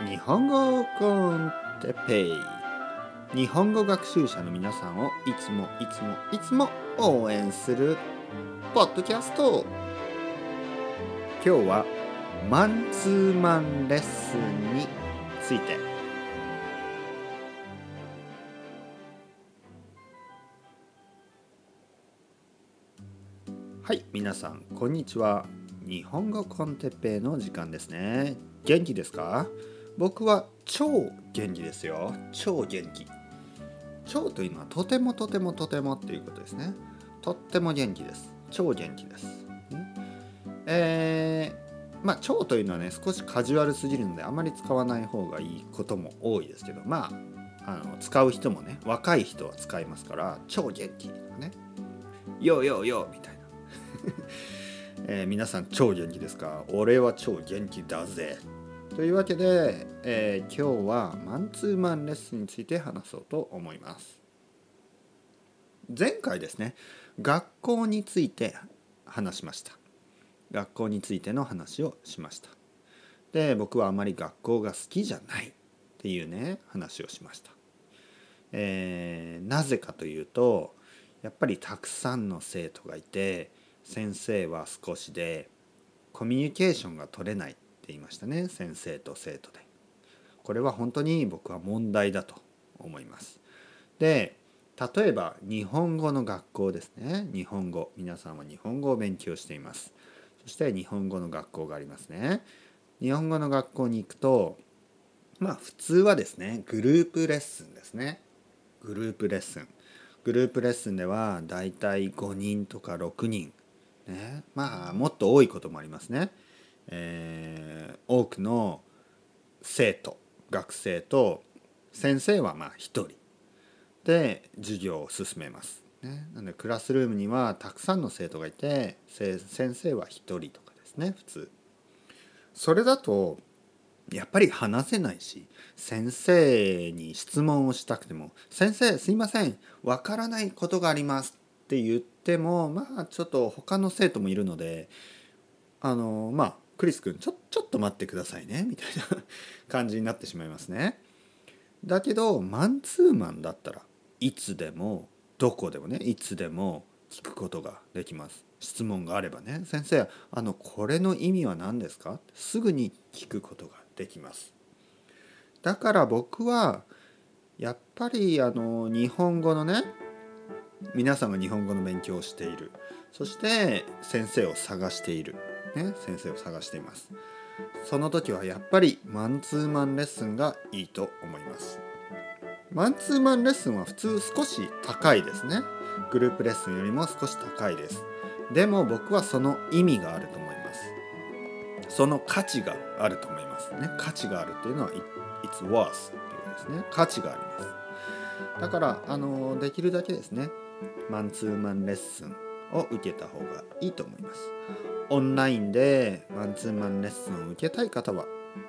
日本語コンテペイ、日本語学習者の皆さんをいつもいつもいつも応援するポッドキャスト。今日はマンツーマンレッスンについて。はい、皆さんこんにちは。日本語コンテペイの時間ですね。元気ですか？僕は超元気ですよ。超元気。超というのはとてもとてもとてもっていうことですね。とっても元気です。超元気です。超というのはね、少しカジュアルすぎるのであまり使わない方がいいことも多いですけど、使う人もね、若い人は使いますから、超元気とかね、よーよーよーみたいな。皆さん超元気ですか？俺は超元気だぜ。というわけで、今日はマンツーマンレッスンについて話そうと思います。前回ですね、学校について話しました。学校についての話をしました。で、僕はあまり学校が好きじゃないっていうね、話をしました。なぜかというと、やっぱりたくさんの生徒がいて、先生は少しでコミュニケーションが取れないって言いましたね。先生と生徒で。これは本当に僕は問題だと思います。で、例えば日本語の学校ですね。日本語。皆さんは日本語を勉強しています。そして日本語の学校がありますね。日本語の学校に行くと、普通はですね、グループレッスンですね。グループレッスン。グループレッスンではだいたい5人とか6人。ね、もっと多いこともありますね、多くの生徒学生と先生は1人で授業を進めます、ね、なのでクラスルームにはたくさんの生徒がいて先生は1人とかですね。普通それだとやっぱり話せないし、先生に質問をしたくても先生すいませんわからないことがありますって言っても、ちょっと他の生徒もいるので、クリス君ちょっと待ってくださいねみたいな感じになってしまいますね。だけどマンツーマンだったらいつでもどこでもね、いつでも聞くことができます。質問があればね、先生これの意味は何ですか？すぐに聞くことができます。だから僕はやっぱり日本語のね、皆さんが日本語の勉強をしている。そして先生を探している、ね、先生を探しています。その時はやっぱりマンツーマンレッスンがいいと思います。マンツーマンレッスンは普通少し高いですね。グループレッスンよりも少し高いです。でも僕はその意味があると思います。その価値があると思いますね。価値があるっていうのは It's worth っていうことですね。価値があります。だからできるだけですね、マンツーマンレッスンを受けた方がいいと思います。オンラインでマンツーマンレッスンを受けたい方は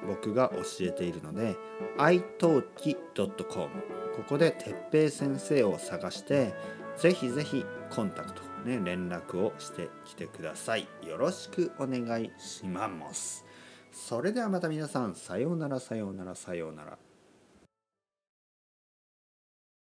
僕が教えているので italki.com、 ここでてっぺい先生を探してぜひぜひコンタクト、ね、連絡をしてきてください。よろしくお願いします。それではまた皆さん、さようならさようならさようなら。